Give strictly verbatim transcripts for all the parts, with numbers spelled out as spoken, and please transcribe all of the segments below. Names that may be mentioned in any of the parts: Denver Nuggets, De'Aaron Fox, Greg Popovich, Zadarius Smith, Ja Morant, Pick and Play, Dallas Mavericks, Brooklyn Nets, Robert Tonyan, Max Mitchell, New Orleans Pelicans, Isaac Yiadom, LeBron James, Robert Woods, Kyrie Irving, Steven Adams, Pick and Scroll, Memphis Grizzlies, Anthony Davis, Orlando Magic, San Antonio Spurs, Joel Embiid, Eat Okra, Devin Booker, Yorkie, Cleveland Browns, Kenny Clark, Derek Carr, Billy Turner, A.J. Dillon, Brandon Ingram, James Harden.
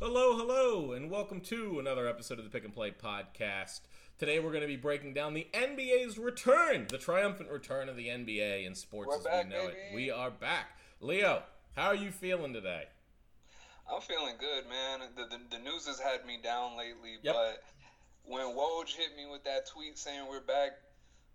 Hello, hello, and welcome to another episode of the Pick and Play podcast. Today we're going to be breaking down the N B A's return, the triumphant return of the N B A in sports we're as back, we know baby. it. We are back. Leo, how are you feeling today? I'm feeling good, man. The the, the news has had me down lately, yep. but when Woj hit me with that tweet saying we're back,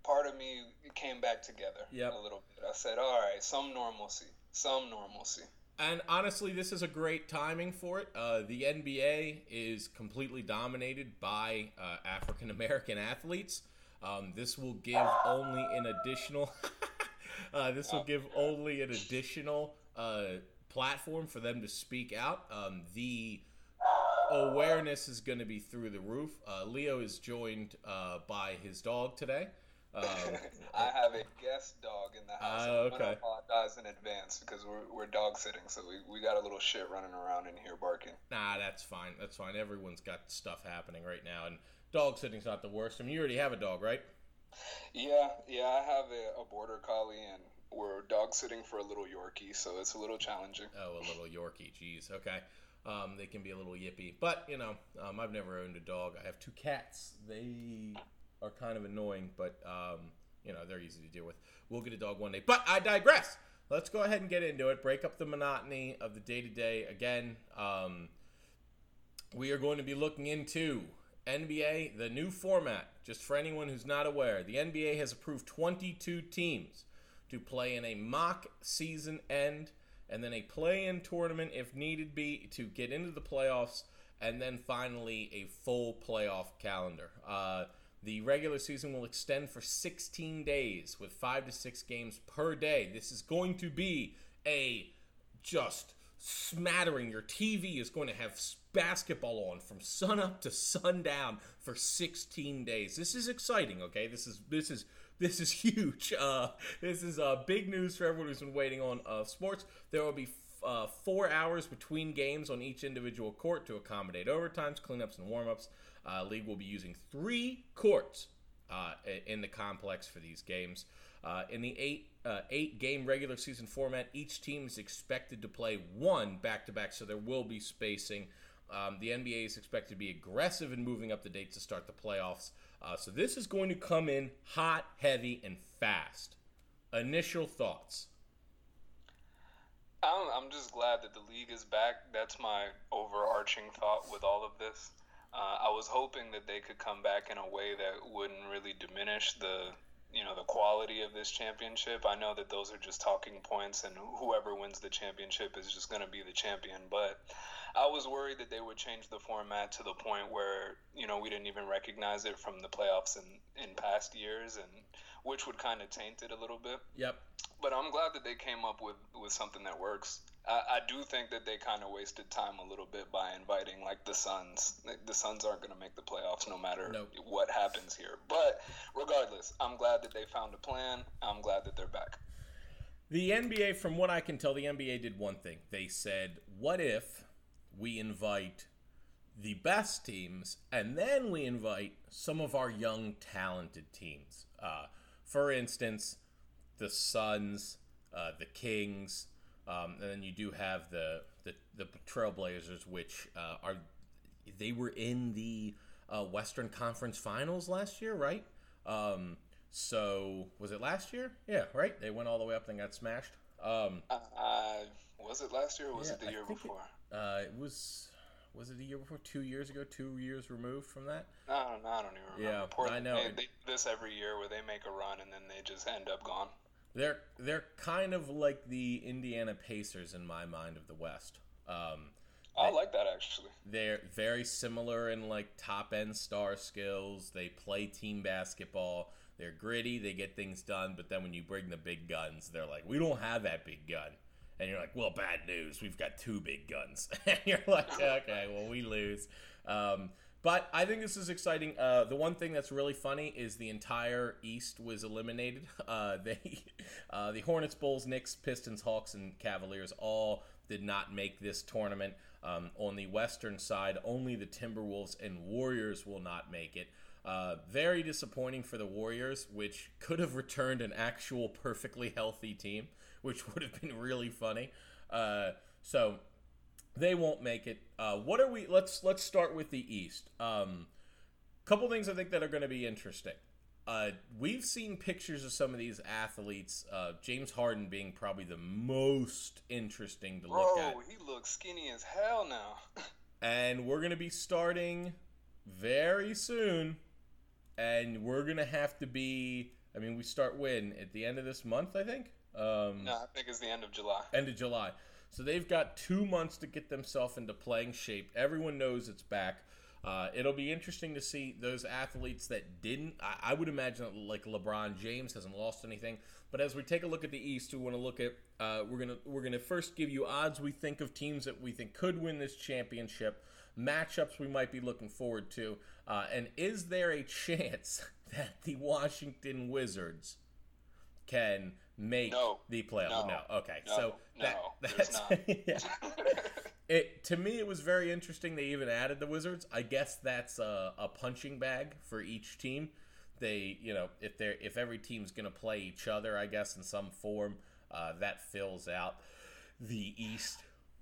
part of me came back together yep. a little bit. I said, all right, some normalcy, some normalcy. And honestly, this is a great timing for it. Uh, the N B A is completely dominated by uh, African-American athletes. Um, this will give only an additional uh, this will give only an additional uh, platform for them to speak out. Um, the awareness is going to be through the roof. Uh, Leo is joined uh, by his dog today. Um, I have a guest dog in the house. Uh, okay. I apologize in advance because we're we're dog sitting, so we, we got a little shit running around in here barking. Nah, that's fine. That's fine. Everyone's got stuff happening right now, and dog sitting's not the worst. I mean, you already have a dog, right? Yeah, yeah. I have a, a border collie, and we're dog sitting for a little Yorkie, so it's a little challenging. Oh, a little Yorkie. Jeez. Okay. Um, they can be a little yippy, but you know, um, I've never owned a dog. I have two cats. They. Are kind of annoying, but um, you know, they're easy to deal with. We'll get a dog one day. But I digress. Let's go ahead and get into it. Break up the monotony of the day-to-day. Again, um, we are going to be looking into N B A, the new format. Just for anyone who's not aware, the N B A has approved twenty-two teams to play in a mock season end and then a play-in tournament if needed be to get into the playoffs, and then finally a full playoff calendar. Uh, The regular season will extend for sixteen days with five to six games per day. This is going to be a just smattering. Your T V is going to have basketball on from sunup to sundown for sixteen days. This is exciting, okay? This is this is this is huge. Uh, this is uh, big news for everyone who's been waiting on uh, sports. There will be f- uh, four hours between games on each individual court to accommodate overtimes, cleanups, and warm-ups. Uh, league will be using three courts uh, in the complex for these games. Uh, in the eight, uh, eight-game regular season format, each team is expected to play one back-to-back, so there will be spacing. Um, the N B A is expected to be aggressive in moving up the dates to start the playoffs. Uh, so this is going to come in hot, heavy, and fast. Initial thoughts? I'm, I'm just glad that the league is back. That's my overarching thought with all of this. Uh, I was hoping that they could come back in a way that wouldn't really diminish the, you know, the quality of this championship. I know that those are just talking points, and whoever wins the championship is just going to be the champion. But I was worried that they would change the format to the point where, you know, we didn't even recognize it from the playoffs in, in past years, and which would kind of taint it a little bit. Yep. But I'm glad that they came up with, with something that works. I do think that they kind of wasted time a little bit by inviting, like, the Suns. The Suns aren't going to make the playoffs no matter nope. what happens here. But regardless, I'm glad that they found a plan. I'm glad that they're back. The N B A, from what I can tell, the N B A did one thing. They said, what if we invite the best teams and then we invite some of our young, talented teams? Uh, for instance, the Suns, uh, the Kings. Um, and then you do have the the, the Trail Blazers, which uh, are they were in the uh, Western Conference Finals last year, right? Um, so was it last year? Yeah, right. They went all the way up and got smashed. Um, uh, uh, was it last year? or Was yeah, it the year before? It, uh, it was. Was it the year before? Two years ago? Two years removed from that? I don't know. I don't even remember. Yeah, Portland, I know. They, they do this every year where they make a run and then they just end up gone. They're they're kind of like the Indiana Pacers in my mind of the West. Um, I they, like that actually. They're very similar in like top end star skills. They play team basketball. They're gritty. They get things done. But then when you bring the big guns, they're like, we don't have that big gun. And you're like, well, bad news. We've got two big guns. And you're like, okay, well, we lose. Um, But I think this is exciting. Uh, the one thing that's really funny is the entire East was eliminated. Uh, they, uh, the Hornets, Bulls, Knicks, Pistons, Hawks, and Cavaliers all did not make this tournament. Um, on the Western side, only the Timberwolves and Warriors will not make it. Uh, very disappointing for the Warriors, which could have returned an actual perfectly healthy team, which would have been really funny. Uh, so They won't make it. Uh, what are we? Let's let's start with the East. Um, couple things I think that are going to be interesting. Uh, we've seen pictures of some of these athletes. Uh, James Harden being probably the most interesting to Bro, look at. Oh, he looks skinny as hell now. And we're going to be starting very soon. And we're going to have to be. I mean, we start when? At the end of this month, I think? Um, no, I think it's the end of July. End of July. So they've got two months to get themselves into playing shape. Everyone knows it's back. Uh, it'll be interesting to see those athletes that didn't. I, I would imagine that, like, LeBron James hasn't lost anything. But as we take a look at the East, we want to look at uh, we're gonna we're gonna first give you odds we think of teams that we think could win this championship, matchups we might be looking forward to, uh, and is there a chance that the Washington Wizards can make no, the playoff? No, no. Okay, no, so that, no, that's not. Yeah. It, to me, it was very interesting they even added the Wizards. I guess that's a, a punching bag for each team. They, you know, if they're if every team's going to play each other, I guess in some form, uh, that fills out the East.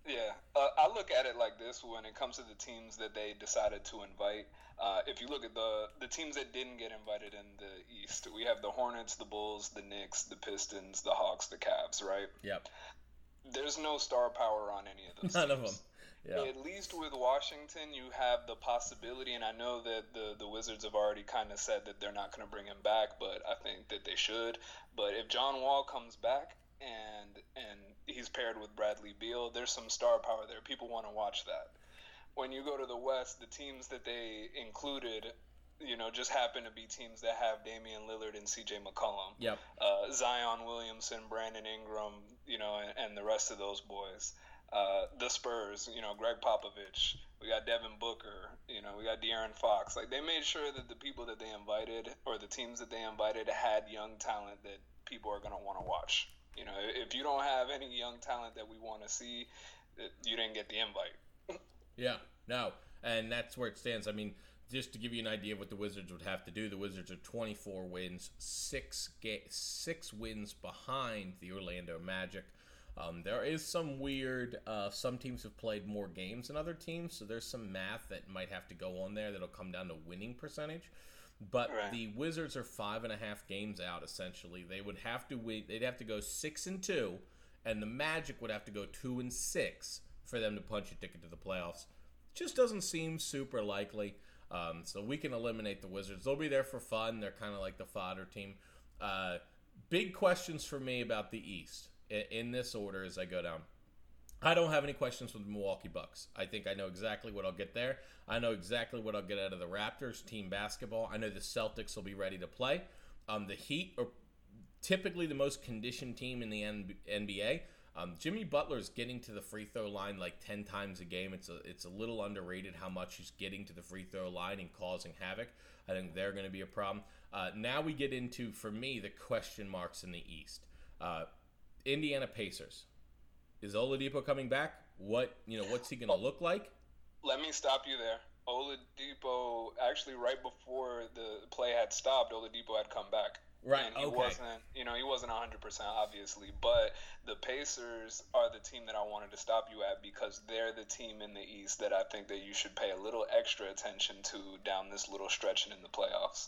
Yeah, uh, I look at it like this when it comes to the teams that they decided to invite. Uh, if you look at the the teams that didn't get invited in the East, we have the Hornets, the Bulls, the Knicks, the Pistons, the Hawks, the Cavs, right? Yep. There's no star power on any of those None teams. Of them. Yeah. At least with Washington, you have the possibility, and I know that the, the Wizards have already kind of said that they're not going to bring him back, but I think that they should. But if John Wall comes back, and and he's paired with Bradley Beal, there's some star power there. People want to watch that. When you go to the West, the teams that they included, you know, just happen to be teams that have Damian Lillard and C J McCollum. Yep. Uh, Zion Williamson, Brandon Ingram, you know, and, and the rest of those boys. Uh, the Spurs, you know, Greg Popovich. We got Devin Booker. You know, we got De'Aaron Fox. Like, they made sure that the people that they invited or the teams that they invited had young talent that people are going to want to watch. You know, if you don't have any young talent that we want to see, you didn't get the invite. Yeah, no, and that's where it stands. I mean, just to give you an idea of what the Wizards would have to do, the Wizards are twenty-four wins, six ga- six wins behind the Orlando Magic. Um, there is some weird, uh, some teams have played more games than other teams, so there's some math that might have to go on there that'll come down to winning percentage. But right. The Wizards are five and a half games out, essentially. They would have to win. They'd have to go six and two, and the Magic would have to go two and six for them to punch a ticket to the playoffs. Just doesn't seem super likely. Um, so we can eliminate the Wizards. They'll be there for fun. They're kind of like the fodder team. Uh, big questions for me about the East in, in this order as I go down. I don't have any questions with the Milwaukee Bucks. I think I know exactly what I'll get there. I know exactly what I'll get out of the Raptors, team basketball. I know the Celtics will be ready to play. Um, the Heat are typically the most conditioned team in the N B A. Um, Jimmy Butler's getting to the free throw line like ten times a game. It's a, it's a little underrated how much he's getting to the free throw line and causing havoc. I think they're going to be a problem. Uh, now we get into, for me, the question marks in the East. Uh, Indiana Pacers. Is Oladipo coming back? What you know? What's he going to look like? Let me stop you there. Oladipo, actually, right before the play had stopped, Oladipo had come back. Right. And he okay. wasn't, you know, he wasn't one hundred percent, obviously. But the Pacers are the team that I wanted to stop you at because they're the team in the East that I think that you should pay a little extra attention to down this little stretch and in the playoffs.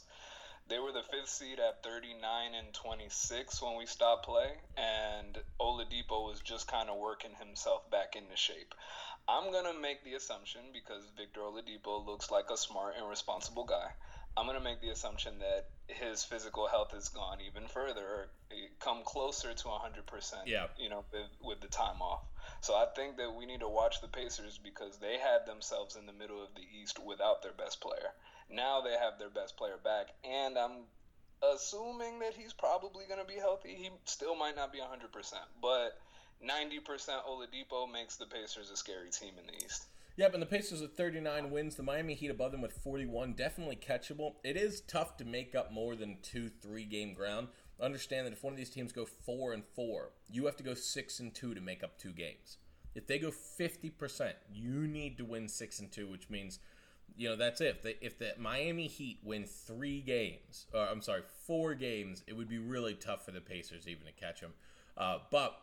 They were the fifth seed at thirty-nine and twenty-six when we stopped play, and Oladipo was just kind of working himself back into shape. I'm going to make the assumption, because Victor Oladipo looks like a smart and responsible guy, I'm going to make the assumption that his physical health has gone even further, or come closer to one hundred percent, yeah. you know, with, with the time off. So I think that we need to watch the Pacers because they had themselves in the middle of the East without their best player. Now they have their best player back, and I'm assuming that he's probably going to be healthy. He still might not be one hundred percent, but ninety percent Oladipo makes the Pacers a scary team in the East. Yep, and the Pacers at thirty-nine wins. The Miami Heat above them with forty-one. Definitely catchable. It is tough to make up more than two, three-game ground. Understand that if one of these teams go four and four, you have to go six and two to make up two games. If they go fifty percent, you need to win six and two, which means, you know, that's it. If the, if the Miami Heat win three games, or I'm sorry, four games, it would be really tough for the Pacers even to catch them. Uh, but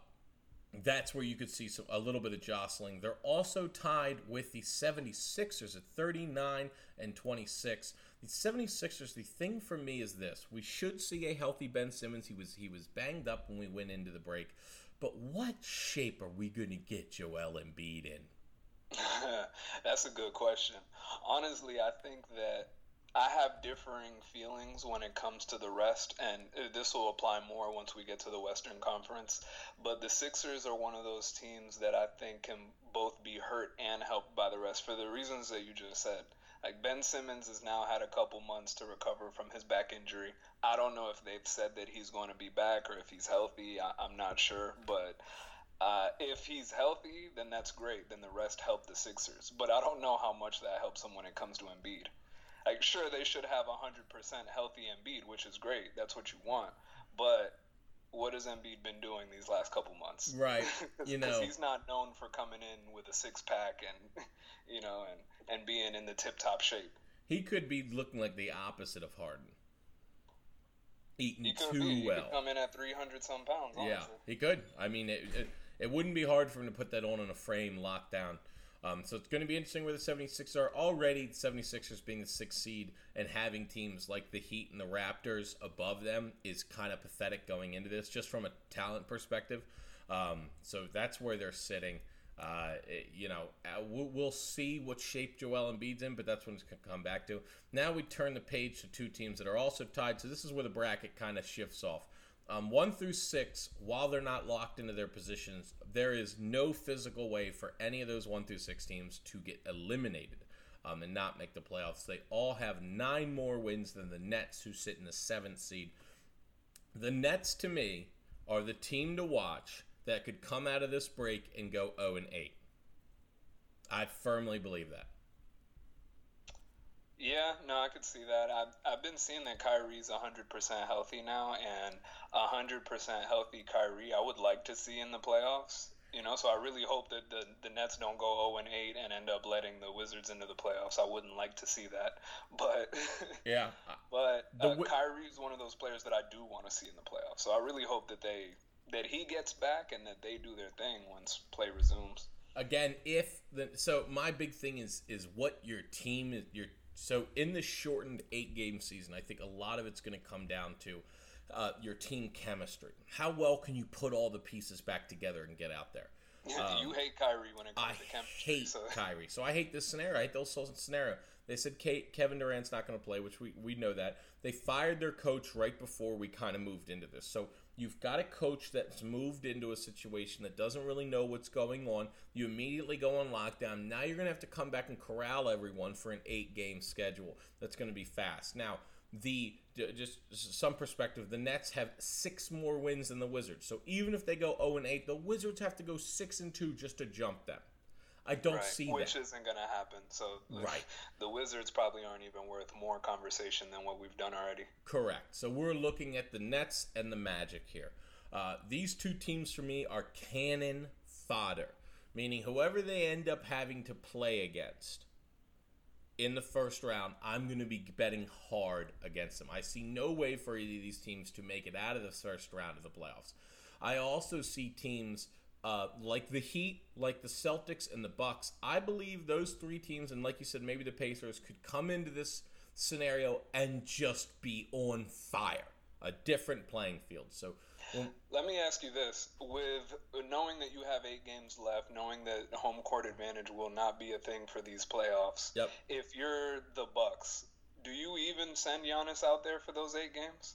that's where you could see some, a little bit of jostling. They're also tied with the seventy-sixers at thirty-nine and twenty-six. The seventy-sixers, the thing for me is this. We should see a healthy Ben Simmons. He was he was banged up when we went into the break. But what shape are we going to get Joel Embiid in? That's a good question. Honestly, I think that I have differing feelings when it comes to the rest, and this will apply more once we get to the Western Conference. But the Sixers are one of those teams that I think can both be hurt and helped by the rest for the reasons that you just said. Like, Ben Simmons has now had a couple months to recover from his back injury. I don't know if they've said that he's going to be back or if he's healthy. I- I'm not sure, but... Uh, if he's healthy, then that's great. Then the rest help the Sixers. But I don't know how much that helps them when it comes to Embiid. Like, sure, they should have one hundred percent healthy Embiid, which is great. That's what you want. But what has Embiid been doing these last couple months? Right. You know, because he's not known for coming in with a six-pack and, you know, and, and being in the tip-top shape. He could be looking like the opposite of Harden. Eating he could too be. He well. He could come in at three hundred some pounds, honestly. Yeah, he could. I mean, it... it It wouldn't be hard for him to put that on in a frame lockdown. Um, so it's going to be interesting where the seventy-sixers are. Already the seventy-sixers being the sixth seed and having teams like the Heat and the Raptors above them is kind of pathetic going into this, just from a talent perspective. Um, so that's where they're sitting. Uh, it, you know, we'll see what shape Joel Embiid's in, but that's what it's going to come back to. Now we turn the page to two teams that are also tied. So this is where the bracket kind of shifts off. Um, one through six, while they're not locked into their positions, there is no physical way for any of those one through six teams to get eliminated um, and not make the playoffs. They all have nine more wins than the Nets, who sit in the seventh seed. The Nets, to me, are the team to watch that could come out of this break and go oh and eight. I firmly believe that. Yeah, no, I could see that. I've, I've been seeing that Kyrie's one hundred percent healthy now, and one hundred percent healthy Kyrie I would like to see in the playoffs. You know, so I really hope that the, the Nets don't go oh and eight and end up letting the Wizards into the playoffs. I wouldn't like to see that. But yeah, but uh, wi- Kyrie's one of those players that I do want to see in the playoffs. So I really hope that they that he gets back and that they do their thing once play resumes. Again, if the so my big thing is is what your team is your So in this shortened eight-game season, I think a lot of it's going to come down to uh, your team chemistry. How well can you put all the pieces back together and get out there? Um, you hate Kyrie when it comes I to chemistry. I hate so. Kyrie. So I hate this scenario. I hate this scenario. They said Kevin Durant's not going to play, which we, we know that. They fired their coach right before we kind of moved into this. So you've got a coach that's moved into a situation that doesn't really know what's going on. You immediately go on lockdown. Now you're going to have to come back and corral everyone for an eight-game schedule. That's going to be fast. Now, the just some perspective, the Nets have six more wins than the Wizards. So even if they go oh and eight, the Wizards have to go six and two just to jump them. I don't right, see which that. Which isn't going to happen. So right. The Wizards probably aren't even worth more conversation than what we've done already. Correct. So we're looking at the Nets and the Magic here. Uh, these two teams for me are cannon fodder, meaning whoever they end up having to play against in the first round, I'm going to be betting hard against them. I see no way for either of these teams to make it out of the first round of the playoffs. I also see teams uh, like the Heat, like the Celtics, and the Bucks. I believe those three teams, and like you said, maybe the Pacers, could come into this scenario and just be on fire. A different playing field. So, well, let me ask you this. With knowing that you have eight games left, knowing that home court advantage will not be a thing for these playoffs, yep. If you're the Bucks, do you even send Giannis out there for those eight games?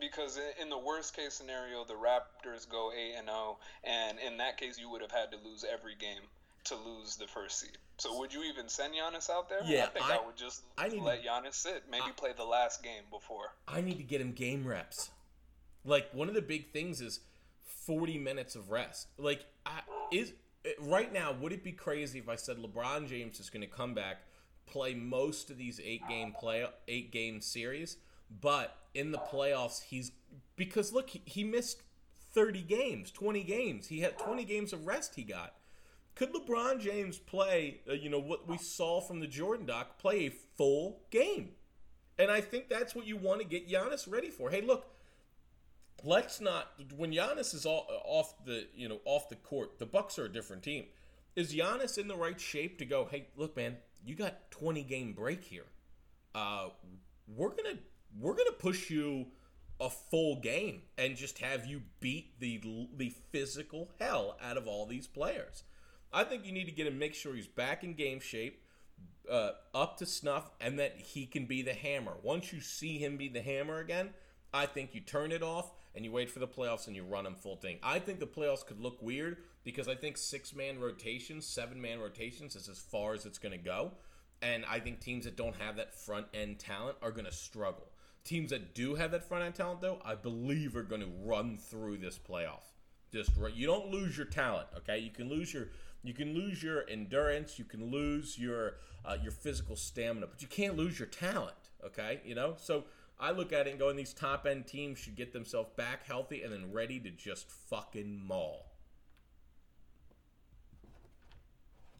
Because in the worst-case scenario, the Raptors go eight and oh, and in that case, you would have had to lose every game to lose the first seed. So would you even send Giannis out there? Yeah, I think I, I would just I need let to, Giannis sit, maybe I, play the last game before. I need to get him game reps. Like, one of the big things is forty minutes of rest. Like, I, is right now, would it be crazy if I said LeBron James is going to come back, play most of these eight-game play eight-game series, but in the playoffs, he's – because, look, he, he missed thirty games, twenty games. He had twenty games of rest he got. Could LeBron James play, uh, you know, what we saw from the Jordan doc, play a full game? And I think that's what you want to get Giannis ready for. Hey, look, Let's not, when Giannis is all, off the, you know, off the court, the Bucks are a different team. Is Giannis in the right shape to go, hey, look, man, you got twenty game break here. Uh, we're going to we're going to push you a full game and just have you beat the the physical hell out of all these players. I think you need to get him, make sure he's back in game shape, uh, up to snuff, and that he can be the hammer. Once you see him be the hammer again, I think you turn it off and you wait for the playoffs and you run them full thing. I think the playoffs could look weird because I think six-man rotations, seven-man rotations is as far as it's going to go. And I think teams that don't have that front-end talent are going to struggle. Teams that do have that front-end talent, though, I believe are going to run through this playoff. Just run. You don't lose your talent, okay? You can lose your you can lose your endurance, you can lose your uh, your physical stamina, but you can't lose your talent, okay? You know, so I look at it and go, and these top-end teams should get themselves back healthy and then ready to just fucking maul.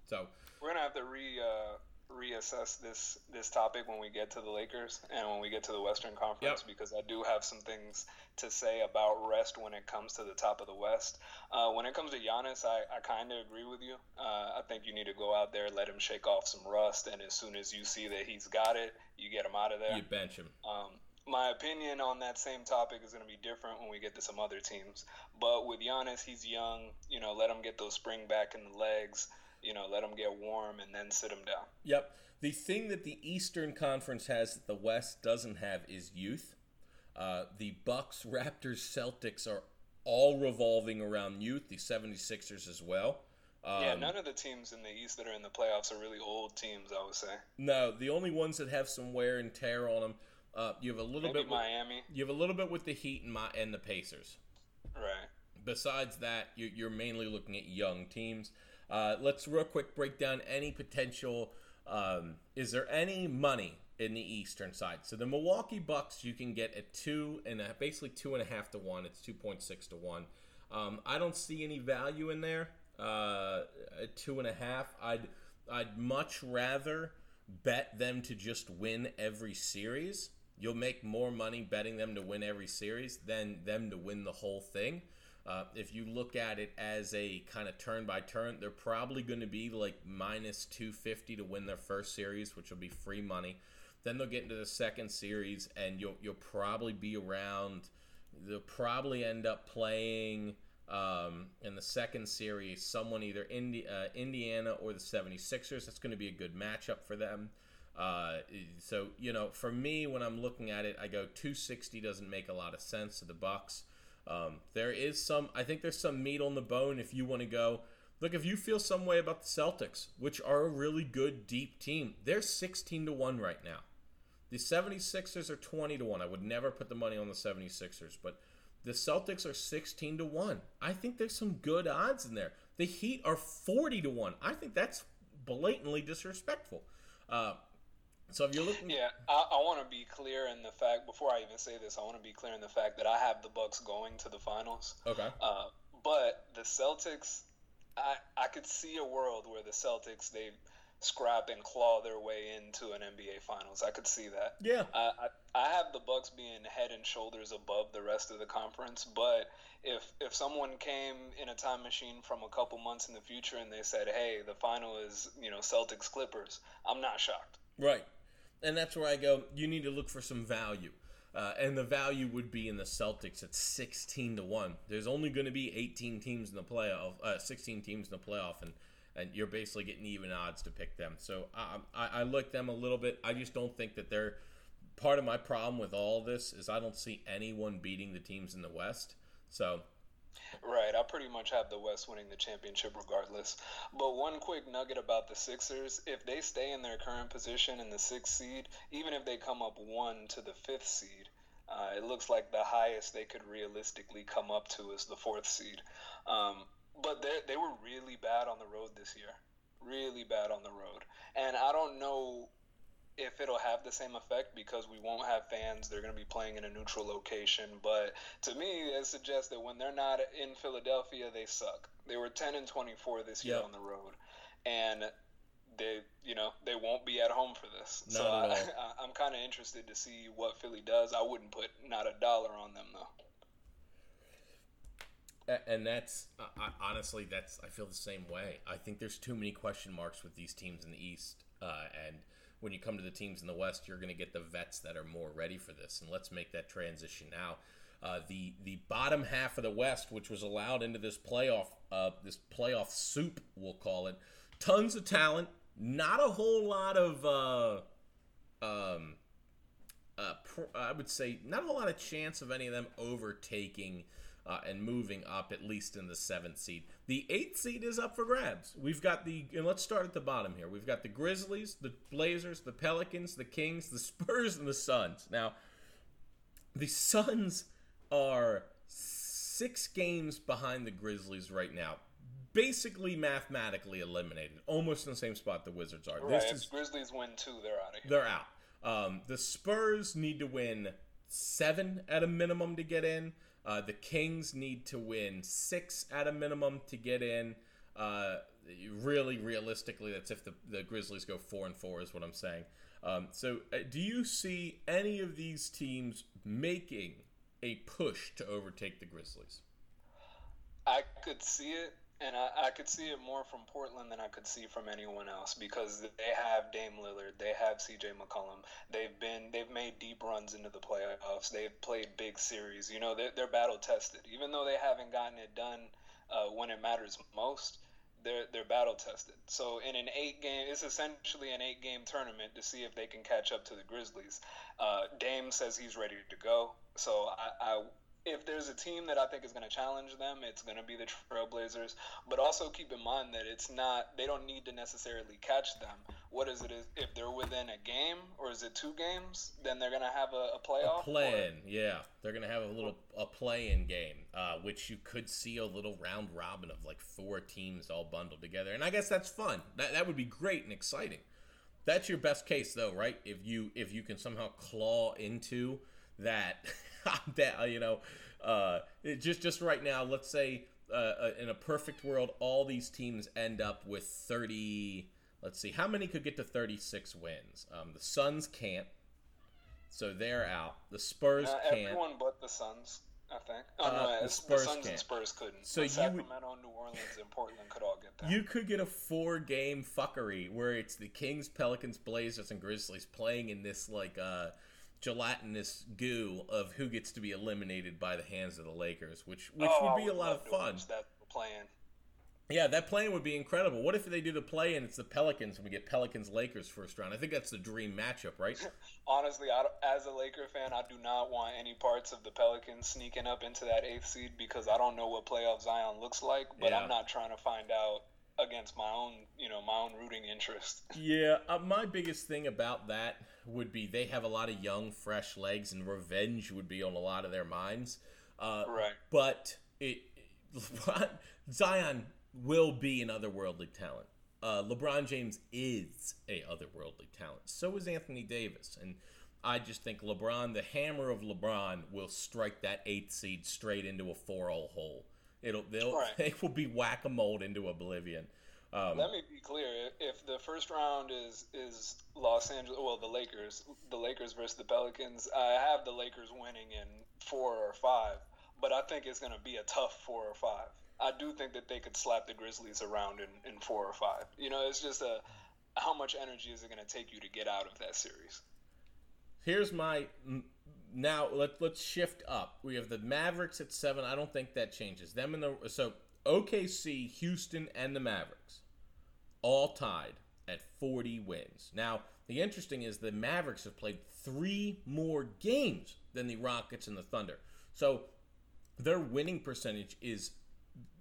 So we're gonna have to re uh, reassess this this topic when we get to the Lakers and when we get to the Western Conference, yep. Because I do have some things to say about rest when it comes to the top of the West. Uh, when it comes to Giannis, I, I kind of agree with you. Uh, I think you need to go out there, let him shake off some rust, and as soon as you see that he's got it, you get him out of there. You bench him. Um, My opinion on that same topic is going to be different when we get to some other teams. But with Giannis, he's young. You know, let him get those spring back in the legs. You know, let him get warm and then sit him down. Yep. The thing that the Eastern Conference has that the West doesn't have is youth. Uh, the Bucks, Raptors, Celtics are all revolving around youth. The seventy-sixers as well. Um, yeah, none of the teams in the East that are in the playoffs are really old teams, I would say. No, the only ones that have some wear and tear on them. Uh, you have a little Maybe bit with, Miami. You have a little bit with the Heat and my and the Pacers. Right. Besides that, you're, you're mainly looking at young teams. Uh, let's real quick break down any potential. Um, is there any money in the Eastern side? So the Milwaukee Bucks, you can get at two and a, basically two and a half to one. It's two point six to one. Um, I don't see any value in there. Uh, at two and a half, I'd I'd much rather bet them to just win every series. You'll make more money betting them to win every series than them to win the whole thing. Uh, if you look at it as a kind of turn by turn, they're probably going to be like minus two fifty to win their first series, which will be free money. Then they'll get into the second series, and you'll you'll probably be around. They'll probably end up playing um, in the second series someone either Indi- uh, Indiana or the seventy-sixers. That's going to be a good matchup for them. Uh, so, you know, for me, when I'm looking at it, I go two sixty doesn't make a lot of sense to the Bucks. Um, there is some, I think there's some meat on the bone if you want to go. Look, if you feel some way about the Celtics, which are a really good deep team, they're sixteen to one right now. The seventy-sixers are twenty to one. I would never put the money on the seventy-sixers, but the Celtics are sixteen to one. I think there's some good odds in there. The Heat are forty to one. I think that's blatantly disrespectful. Uh, So if you're looking, yeah, I, I want to be clear in the fact before I even say this, I want to be clear in the fact that I have the Bucks going to the finals. Okay, uh, but the Celtics, I I could see a world where the Celtics they scrap and claw their way into an N B A finals. I could see that. Yeah, I I, I have the Bucks being head and shoulders above the rest of the conference. But if if someone came in a time machine from a couple months in the future and they said, hey, the final is you know Celtics Clippers, I'm not shocked. Right. And that's where I go, you need to look for some value. Uh, and the value would be in the Celtics at sixteen to one. There's only going to be eighteen teams in the playoff, uh, sixteen teams in the playoff, and, and you're basically getting even odds to pick them. So I, I, I like them a little bit. I just don't think that they're – part of my problem with all this is I don't see anyone beating the teams in the West. So – Right, I pretty much have the West winning the championship regardless. But one quick nugget about the Sixers, if they stay in their current position in the sixth seed, even if they come up one to the fifth seed, uh, it looks like the highest they could realistically come up to is the fourth seed. Um, but they, they were really bad on the road this year, really bad on the road. And I don't know if it'll have the same effect because we won't have fans. They're going to be playing in a neutral location. But to me, it suggests that when they're not in Philadelphia, they suck. They were ten and twenty-four this year yep. on the road, and they, you know, they won't be at home for this. Not so I, I, I'm kind of interested to see what Philly does. I wouldn't put not a dollar on them though. And that's I, honestly, that's I feel the same way. I think there's too many question marks with these teams in the East. Uh, and when you come to the teams in the West, you're going to get the vets that are more ready for this. And let's make that transition now. Uh, the the bottom half of the West, which was allowed into this playoff, uh, this playoff soup, we'll call it. Tons of talent, not a whole lot of, uh, um, uh, pr- I would say, not a whole lot of chance of any of them overtaking uh, and moving up, at least in the seventh seed. The eighth seed is up for grabs. We've got the, and let's start at the bottom here. We've got the Grizzlies, the Blazers, the Pelicans, the Kings, the Spurs, and the Suns. Now, the Suns are six games behind the Grizzlies right now. Basically, mathematically eliminated, almost in the same spot the Wizards are. Right, this is, if Grizzlies win two, they're out of here. They're out. Um, the Spurs need to win seven at a minimum to get in. Uh, the Kings need to win six at a minimum to get in. Uh, really, realistically, that's if the, the Grizzlies go four and four, is what I'm saying. Um, so, uh, do you see any of these teams making a push to overtake the Grizzlies? I could see it. And I, I could see it more from Portland than I could see from anyone else, because they have Dame Lillard, they have C J McCollum, they've been they've made deep runs into the playoffs, they've played big series. You know, they're, they're battle tested, even though they haven't gotten it done uh, when it matters most. They're they're battle tested. So in an eight game, it's essentially an eight game tournament to see if they can catch up to the Grizzlies. Uh, Dame says he's ready to go, so I. I If there's a team that I think is going to challenge them, it's going to be the Trailblazers. But also keep in mind that it's not, they don't need to necessarily catch them. What is it? If they're within a game, or is it two games, then they're going to have a, a playoff? A play-in, yeah. They're going to have a little a play-in game, uh, which you could see a little round robin of like four teams all bundled together. And I guess that's fun. That that would be great and exciting. That's your best case, though, right? If you if you can somehow claw into that... that, you know, uh, it just just right now, let's say uh, in a perfect world, all these teams end up with thirty. Let's see, how many could get to thirty-six wins? Um, the Suns can't, so they're out. The Spurs uh, can't. Everyone but the Suns, I think. Oh, uh, no, the, Spurs the Suns can't. and Spurs couldn't. So but Sacramento, would, New Orleans, and Portland could all get that. You could get a four-game fuckery where it's the Kings, Pelicans, Blazers, and Grizzlies playing in this, like, uh, gelatinous goo of who gets to be eliminated by the hands of the Lakers, which which oh, would be would a lot of fun. That play-in. Yeah, that play-in would be incredible. What if they do the play-in? It's the Pelicans, and we get Pelicans-Lakers first round. I think that's the dream matchup, right? Honestly, I, as a Laker fan, I do not want any parts of the Pelicans sneaking up into that eighth seed, because I don't know what playoff Zion looks like, but yeah. I'm not trying to find out against my own, you know, my own rooting interest. Yeah, uh, my biggest thing about that would be they have a lot of young, fresh legs, and revenge would be on a lot of their minds. Uh, right. But it, LeBron, Zion will be an otherworldly talent. Uh, LeBron James is a otherworldly talent. So is Anthony Davis. And I just think LeBron, the hammer of LeBron, will strike that eighth seed straight into a four-oh hole. It'll they'll right. They will be whack-a-mole into oblivion. Um, Let me be clear. If the first round is is Los Angeles, well, the Lakers, the Lakers versus the Pelicans, I have the Lakers winning in four or five, but I think it's going to be a tough four or five. I do think that they could slap the Grizzlies around in, in four or five. You know, it's just a how much energy is it going to take you to get out of that series? Here's my now. Let let's shift up. We have the Mavericks at seven. I don't think that changes them in the so. O K C, Houston, and the Mavericks all tied at forty wins. Now, the interesting is the Mavericks have played three more games than the Rockets and the Thunder. So their winning percentage is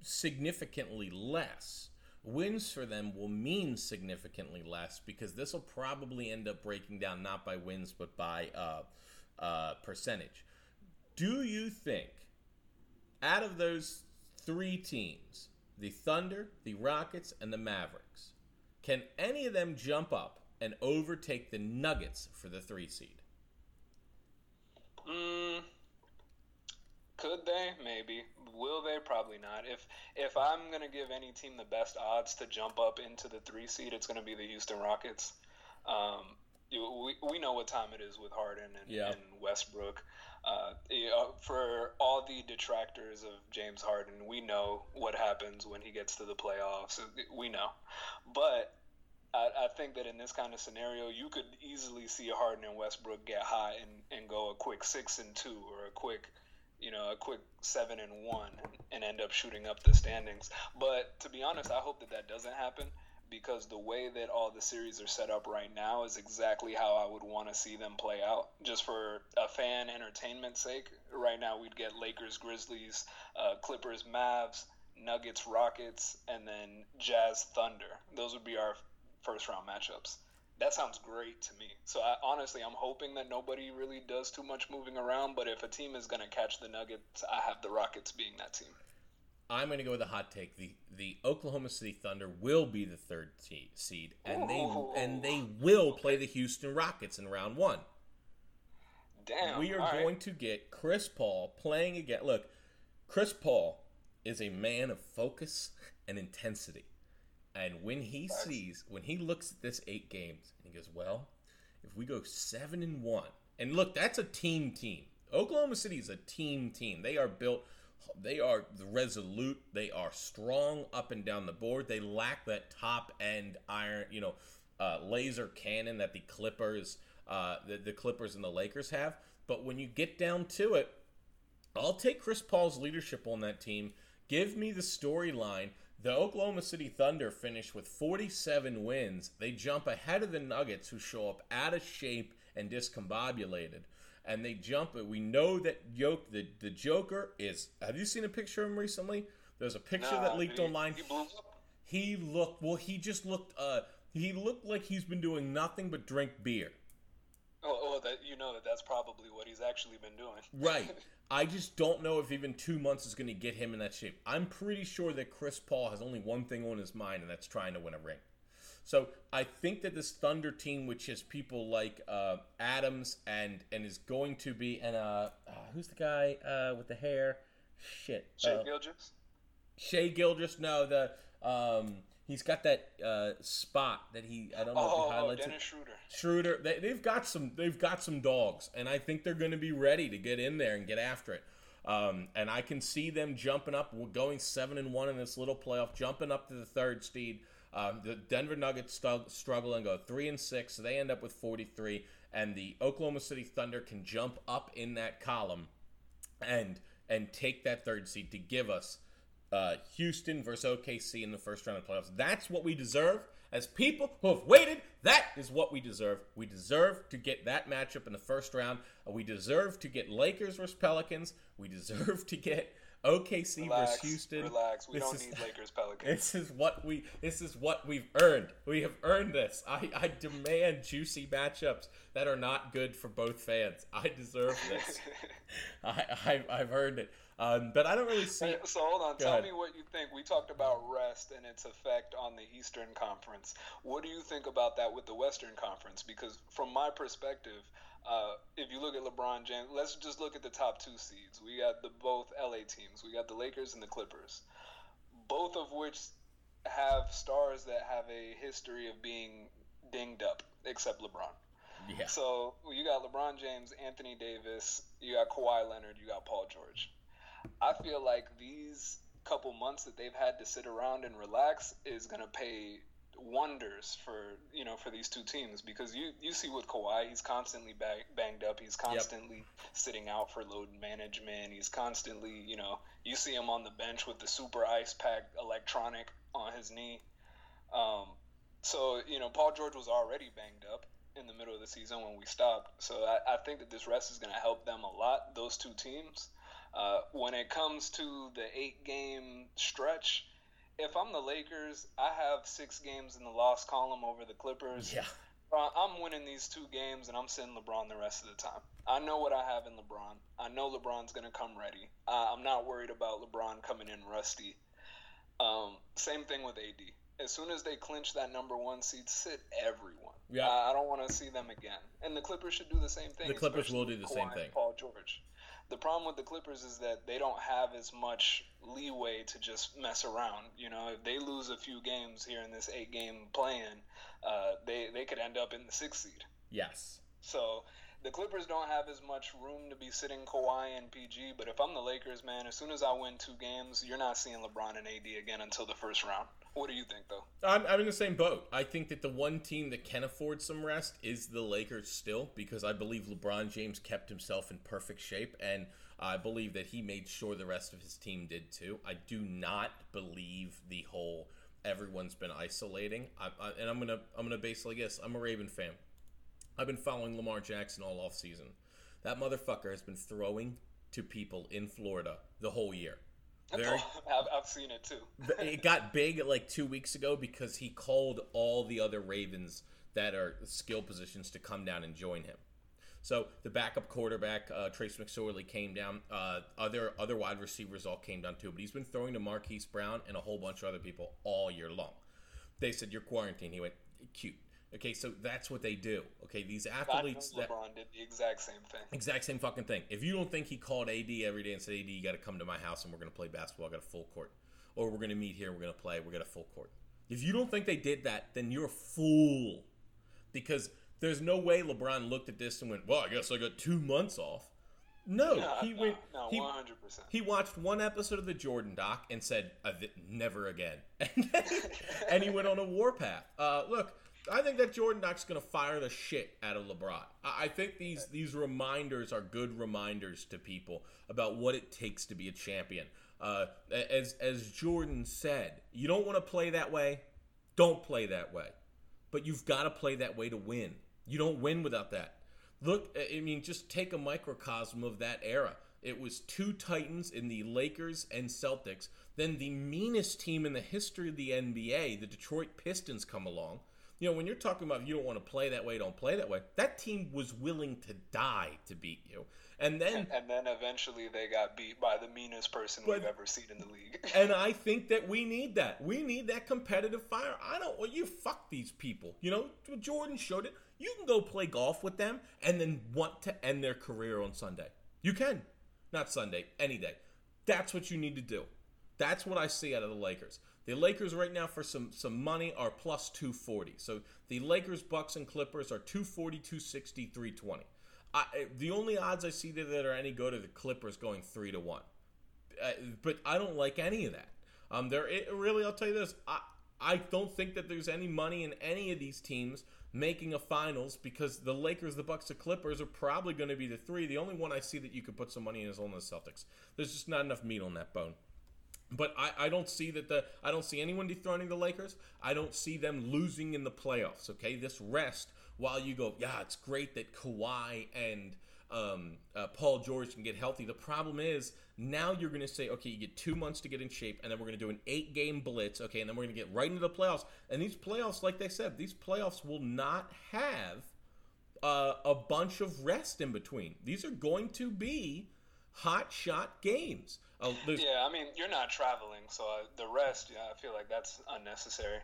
significantly less. Wins for them will mean significantly less, because this will probably end up breaking down not by wins but by uh, uh, percentage. Do you think out of those three teams, the Thunder, the Rockets, and the Mavericks, can any of them jump up and overtake the Nuggets for the three seed? Mm, could they? Maybe. Will they? Probably not. If if I'm going to give any team the best odds to jump up into the three seed, it's going to be the Houston Rockets. Um, we we know what time it is with Harden and, yeah. and Westbrook. Uh, you know, for all the detractors of James Harden, we know what happens when he gets to the playoffs. We know. But I, I think that in this kind of scenario, you could easily see Harden and Westbrook get hot and, and go a quick six and two or a quick, you know, a quick seven and one and end up shooting up the standings. But to be honest, I hope that that doesn't happen, because the way that all the series are set up right now is exactly how I would want to see them play out. Just for a fan entertainment's sake, right now we'd get Lakers, Grizzlies, uh, Clippers, Mavs, Nuggets, Rockets, and then Jazz, Thunder. Those would be our first-round matchups. That sounds great to me. So I, honestly, I'm hoping that nobody really does too much moving around, but if a team is going to catch the Nuggets, I have the Rockets being that team. I'm going to go with a hot take. The the Oklahoma City Thunder will be the third seed, and Ooh. they and they will play the Houston Rockets in round one. Damn. We are All going right. to get Chris Paul playing again. Look, Chris Paul is a man of focus and intensity. And when he sees, when he looks at this eight games, and he goes, well, if we go seven and one, and look, that's a team team. Oklahoma City is a team team. They are built... They are resolute. They are strong up and down the board. They lack that top end iron, you know, uh, laser cannon that the Clippers, uh, the, the Clippers and the Lakers have. But when you get down to it, I'll take Chris Paul's leadership on that team. Give me the storyline. The Oklahoma City Thunder finish with forty-seven wins. They jump ahead of the Nuggets, who show up out of shape and discombobulated. And they jump it. We know that Joke, the, the Joker is... Have you seen a picture of him recently? There's a picture nah, that leaked he, online. He, he looked... Well, he just looked... Uh, he looked like he's been doing nothing but drink beer. Oh, oh that, you know that that's probably what he's actually been doing. Right. I just don't know if even two months is going to get him in that shape. I'm pretty sure that Chris Paul has only one thing on his mind, and that's trying to win a ring. So I think that this Thunder team, which is people like uh, Adams and and is going to be, and uh, uh, who's the guy uh, with the hair? Shit. Shai uh, Gilgeous? Shai Gilgeous, no. the um, He's got that uh, spot that he, I don't know oh, if he highlights. Oh, Dennis Schroeder. Schroeder. They, they've got some They've got some dogs, and I think they're going to be ready to get in there and get after it. Um, and I can see them jumping up, going seven and one in this little playoff, jumping up to the third seed. Um, the Denver Nuggets stu- struggle and go three and six. So they end up with forty-three. And the Oklahoma City Thunder can jump up in that column and and take that third seed to give us uh, Houston versus O K C in the first round of playoffs. That's what we deserve. As people who have waited, that is what we deserve. We deserve to get that matchup in the first round. We deserve to get Lakers versus Pelicans. We deserve to get... O K C relax, versus Houston. Relax, we this don't is, need Lakers Pelicans. This is what we. This is what we've earned. We have earned this. I, I demand juicy matchups that are not good for both fans. I deserve this. I, I I've earned it. Um, but I don't really see. So hold on. Go Tell ahead. me what you think. We talked about rest and its effect on the Eastern Conference. What do you think about that with the Western Conference? Because from my perspective. Uh, if you look at LeBron James, let's just look at the top two seeds. We got the both L A teams. We got the Lakers and the Clippers, both of which have stars that have a history of being dinged up, except LeBron. Yeah. So you got LeBron James, Anthony Davis, you got Kawhi Leonard, you got Paul George. I feel like these couple months that they've had to sit around and relax is going to pay wonders for you know for these two teams, because you you see with Kawhi, he's constantly bang, banged up, he's constantly yep. sitting out for load management, he's constantly you know you see him on the bench with the super ice pack electronic on his knee. Um, so you know Paul George was already banged up in the middle of the season when we stopped. So I, I think that this rest is going to help them a lot. Those two teams. Uh, when it comes to the eight game stretch. If I'm the Lakers, I have six games in the loss column over the Clippers. Yeah. I'm winning these two games, and I'm sending LeBron the rest of the time. I know what I have in LeBron. I know LeBron's going to come ready. Uh, I'm not worried about LeBron coming in rusty. Um, same thing with A D. As soon as they clinch that number one seed, sit everyone. Yeah. I, I don't want to see them again. And the Clippers should do the same thing. The Clippers will do the Kawhi same thing. And Paul George. The problem with the Clippers is that they don't have as much leeway to just mess around. You know, if they lose a few games here in this eight-game play-in, uh, they, they could end up in the sixth seed. Yes. So the Clippers don't have as much room to be sitting Kawhi and P G, but if I'm the Lakers, man, as soon as I win two games, you're not seeing LeBron and A D again until the first round. What do you think, though? I'm, I'm in the same boat. I think that the one team that can afford some rest is the Lakers still, because I believe LeBron James kept himself in perfect shape, and I believe that he made sure the rest of his team did too. I do not believe the whole everyone's been isolating. I, I, and I'm gonna I'm gonna basically guess I'm a Raven fan. I've been following Lamar Jackson all offseason. That motherfucker has been throwing to people in Florida the whole year. Very, I've, I've seen it too. It got big like two weeks ago because he called all the other Ravens that are skill positions to come down and join him. So the backup quarterback, uh, Trace McSorley, came down. Uh, other other wide receivers all came down too. But he's been throwing to Marquise Brown and a whole bunch of other people all year long. They said, "You're quarantined." He went, "Cute." Okay, so that's what they do. Okay, these athletes. God knows LeBron that, did the exact same thing. Exact same fucking thing. If you don't think he called A D every day and said, "A D, you got to come to my house and we're going to play basketball. I got a full court. Or we're going to meet here and we're going to play. We got a full court." If you don't think they did that, then you're a fool. Because there's no way LeBron looked at this and went, "Well, I guess I got two months off." No, no he no, went. No, one hundred percent. He, he watched one episode of the Jordan doc and said, "Never again." And, then, and he went on a warpath. Uh, look. I think that Jordan Doc's going to fire the shit out of LeBron. I think these these reminders are good reminders to people about what it takes to be a champion. Uh, as as Jordan said, you don't want to play that way, don't play that way. But you've got to play that way to win. You don't win without that. Look, I mean, just take a microcosm of that era. It was two Titans in the Lakers and Celtics. Then the meanest team in the history of the N B A, the Detroit Pistons, come along. You know, when you're talking about if you don't want to play that way, don't play that way, that team was willing to die to beat you. And then and, and then eventually they got beat by the meanest person but, we've ever seen in the league. And I think that we need that. We need that competitive fire. I don't, well, you fuck these people. You know, Jordan showed it. You can go play golf with them and then want to end their career on Sunday. You can. Not Sunday, any day. That's what you need to do. That's what I see out of the Lakers. The Lakers right now for some some money are plus two forty. So the Lakers, Bucks, and Clippers are two forty, two sixty, three twenty. I, the only odds I see there that are any good are the Clippers going three to one. Uh, but I don't like any of that. Um, there it, Really, I'll tell you this. I, I don't think that there's any money in any of these teams making a finals because the Lakers, the Bucks, the Clippers are probably going to be the three. The only one I see that you could put some money in is on the Celtics. There's just not enough meat on that bone. But I, I don't see that the I don't see anyone dethroning the Lakers. I don't see them losing in the playoffs. Okay, this rest while you go, yeah, it's great that Kawhi and um, uh, Paul George can get healthy. The problem is now you're going to say, okay, you get two months to get in shape, and then we're going to do an eight-game blitz. Okay, and then we're going to get right into the playoffs. And these playoffs, like they said, these playoffs will not have uh, a bunch of rest in between. These are going to be hot shot games. Oh, yeah, I mean, you're not traveling, so I, the rest, yeah, I feel like that's unnecessary.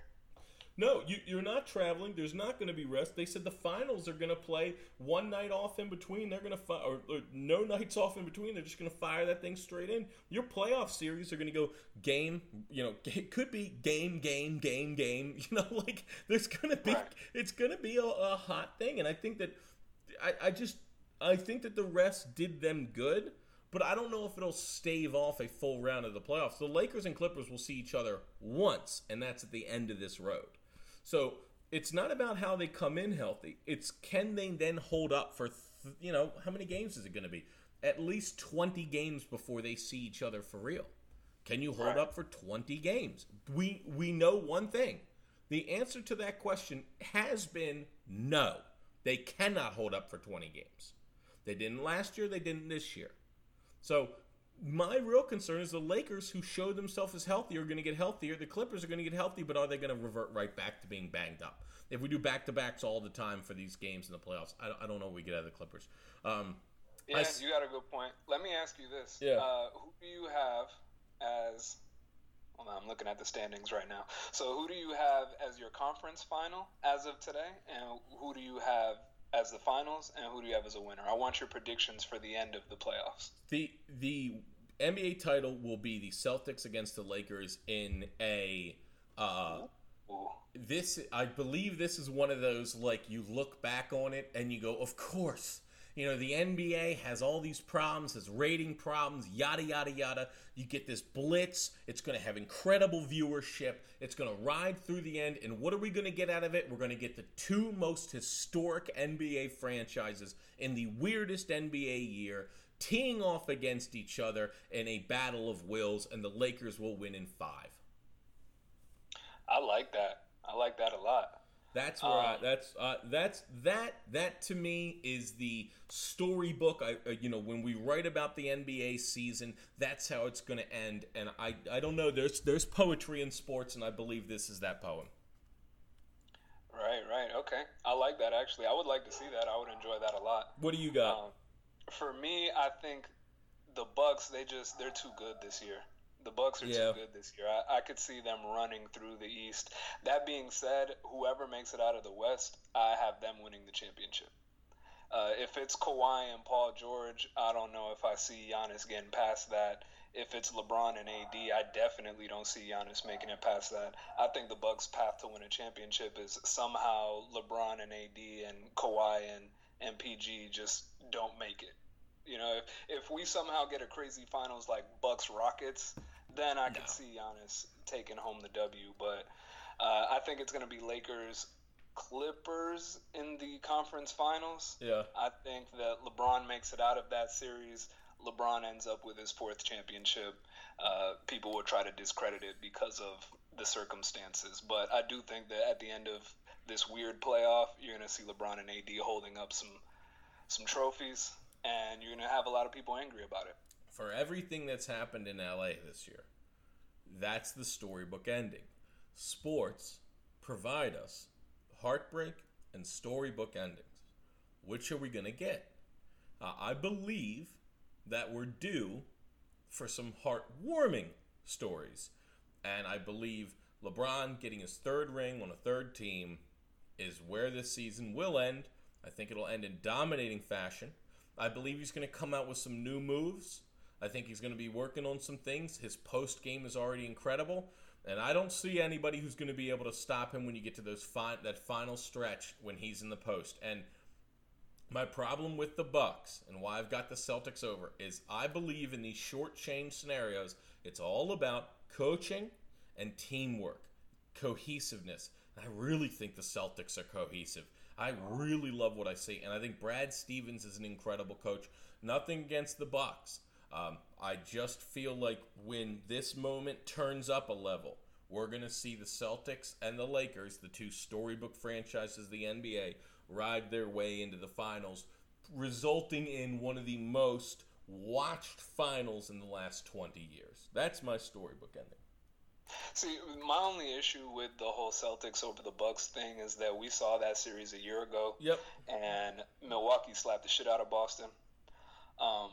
No, you, you're not traveling. There's not going to be rest. They said the finals are going to play one night off in between. They're going to fi- or, or no nights off in between. They're just going to fire that thing straight in. Your playoff series are going to go game. You know, it could be game, game, game, game. You know, like there's going to be right. It's going to be a, a hot thing, and I think that I, I just I think that the rest did them good. But I don't know if it'll stave off a full round of the playoffs. The Lakers and Clippers will see each other once, and that's at the end of this road. So it's not about how they come in healthy. It's can they then hold up for, th- you know, how many games is it going to be? At least twenty games before they see each other for real. Can you hold right. up for twenty games? We we know one thing. The answer to that question has been no. They cannot hold up for twenty games. They didn't last year. They didn't this year. So my real concern is the Lakers, who showed themselves as healthy, are going to get healthier. The Clippers are going to get healthy, but are they going to revert right back to being banged up? If we do back-to-backs all the time for these games in the playoffs, I don't, I don't know what we get out of the Clippers. Um, yeah, I, you got a good point. Let me ask you this. Yeah. Uh, who do you have as – well, I'm looking at the standings right now. So who do you have as your conference final as of today, and who do you have – as the finals, and who do you have as a winner? I want your predictions for the end of the playoffs. The the N B A title will be the Celtics against the Lakers in a uh, This, I believe this is one of those, like, you look back on it and you go, of course. You know, the N B A has all these problems, has rating problems, yada, yada, yada. You get this blitz. It's going to have incredible viewership. It's going to ride through the end. And what are we going to get out of it? We're going to get the two most historic N B A franchises in the weirdest N B A year teeing off against each other in a battle of wills, and the Lakers will win in five. I like that. I like that a lot. That's where um, I, that's uh, that's that that to me is the storybook. I uh, you know, when we write about the N B A season, that's how it's going to end. And I, I don't know. There's there's poetry in sports, and I believe this is that poem. Right, right, okay. I like that actually. I would like to see that. I would enjoy that a lot. What do you got? Um, for me, I think the Bucks. They just they're too good this year. The Bucks are yeah. too good this year. I, I could see them running through the East. That being said, whoever makes it out of the West, I have them winning the championship. Uh, if it's Kawhi and Paul George, I don't know if I see Giannis getting past that. If it's LeBron and A D, I definitely don't see Giannis making it past that. I think the Bucks' path to win a championship is somehow LeBron and A D and Kawhi and, and P G just don't make it. You know, if, if we somehow get a crazy finals like Bucks Rockets, then I can no. see Giannis taking home the W. But uh, I think it's going to be Lakers Clippers in the conference finals. Yeah. I think that LeBron makes it out of that series. LeBron ends up with his fourth championship. Uh, people will try to discredit it because of the circumstances. But I do think that at the end of this weird playoff, you're going to see LeBron and A D holding up some some trophies, and you're going to have a lot of people angry about it. For everything that's happened in L A this year, that's the storybook ending. Sports provide us heartbreak and storybook endings. Which are we going to get? Uh, I believe that we're due for some heartwarming stories. And I believe LeBron getting his third ring on a third team is where this season will end. I think it'll end in dominating fashion. I believe he's going to come out with some new moves. I think he's going to be working on some things. His post game is already incredible, and I don't see anybody who's going to be able to stop him when you get to those fi- that final stretch when he's in the post. And my problem with the Bucks and why I've got the Celtics over is I believe in these short change scenarios, it's all about coaching and teamwork, cohesiveness. And I really think the Celtics are cohesive. I really love what I see, and I think Brad Stevens is an incredible coach. Nothing against the Bucks. Um, I just feel like when this moment turns up a level, we're going to see the Celtics and the Lakers, the two storybook franchises of the N B A, ride their way into the finals, resulting in one of the most watched finals in the last twenty years. That's my storybook ending. See, my only issue with the whole Celtics over the Bucks thing is that we saw that series a year ago. Yep. And Milwaukee slapped the shit out of Boston. Um,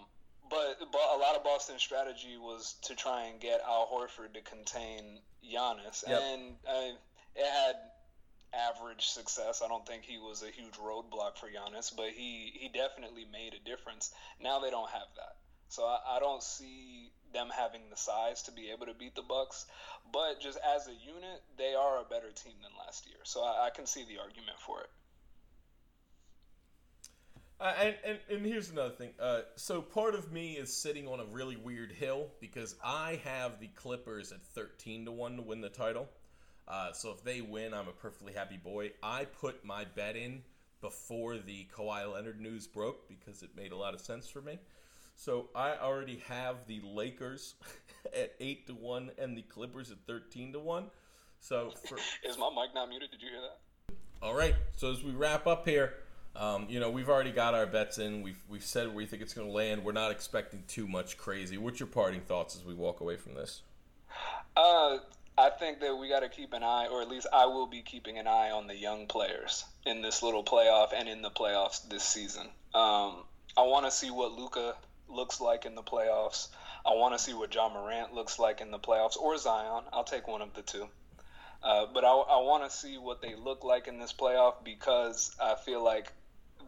but, but a lot of Boston's strategy was to try and get Al Horford to contain Giannis. Yep. And uh, it had average success. I don't think he was a huge roadblock for Giannis, but he, he definitely made a difference. Now they don't have that. So I, I don't see them having the size to be able to beat the Bucks, but just as a unit, they are a better team than last year. So I, I can see the argument for it. Uh, and, and and here's another thing. Uh, so part of me is sitting on a really weird hill because I have the Clippers at thirteen to one to win the title. Uh, so if they win, I'm a perfectly happy boy. I put my bet in before the Kawhi Leonard news broke because it made a lot of sense for me. So I already have the Lakers at eight to one and the Clippers at thirteen to one. So for... Is my mic not muted? Did you hear that? All right. So as we wrap up here, um, you know, we've already got our bets in. We've we've said where we think it's going to land. We're not expecting too much crazy. What's your parting thoughts as we walk away from this? Uh, I think that we got to keep an eye, or at least I will be keeping an eye on the young players in this little playoff and in the playoffs this season. Um, I want to see what Luka looks like in the playoffs. I want to see what John Morant looks like in the playoffs, or Zion. I'll take one of the two. Uh, but I, I want to see what they look like in this playoff because I feel like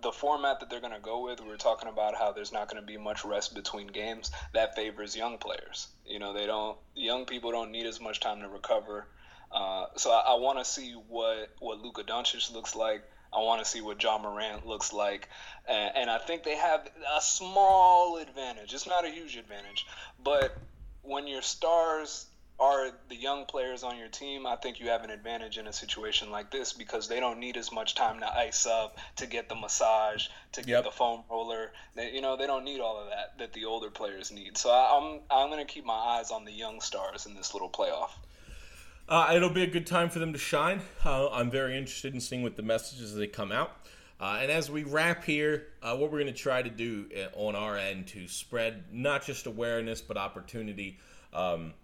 the format that they're going to go with, we were talking about how there's not going to be much rest between games, that favors young players. You know, they don't, young people don't need as much time to recover. Uh, so I, I want to see what, what Luka Doncic looks like. I want to see what Ja Morant looks like. And, and I think they have a small advantage. It's not a huge advantage. But when your stars are the young players on your team, I think you have an advantage in a situation like this because they don't need as much time to ice up, to get the massage, to get yep. the foam roller. They, you know, they don't need all of that that the older players need. So I, I'm I'm going to keep my eyes on the young stars in this little playoff. Uh, it'll be a good time for them to shine. Uh, I'm very interested in seeing what the messages that come out. Uh, and as we wrap here, uh, what we're going to try to do on our end to spread not just awareness but opportunity. Um,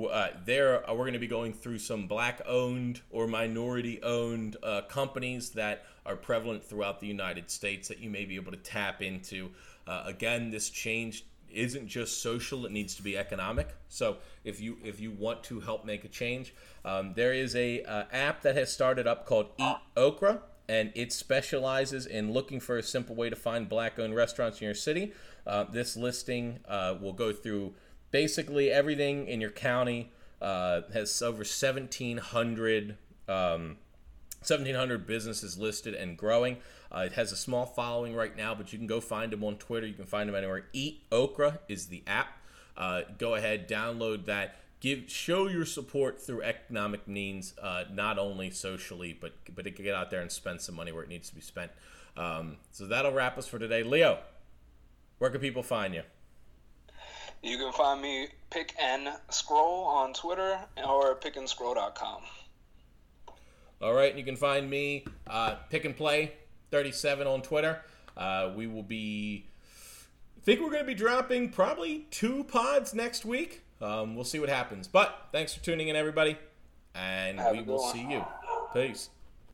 uh, there, uh, we're going to be going through some black-owned or minority-owned uh, companies that are prevalent throughout the United States that you may be able to tap into. Uh, again, this change isn't just social, it needs to be economic. So if you if you want to help make a change, um, there is a uh, app that has started up called Eat Okra, and it specializes in looking for a simple way to find black-owned restaurants in your city. Uh, this listing uh, will go through basically everything in your county. Uh, has over seventeen hundred um, seventeen hundred businesses listed and growing. Uh, it has a small following right now, but you can go find them on Twitter. You can find them anywhere. Eat Okra is the app. Uh, go ahead, download that. Give show your support through economic means, uh, not only socially, but but it can get out there and spend some money where it needs to be spent. Um, so that'll wrap us for today. Leo, where can people find you? You can find me Pick and Scroll on Twitter or pick and scroll dot com. All right, and you can find me uh, Pick and Play thirty-seven on Twitter. Uh, we will be, I think we're going to be dropping probably two pods next week. Um, we'll see what happens. But thanks for tuning in, everybody, and we will see you. Peace.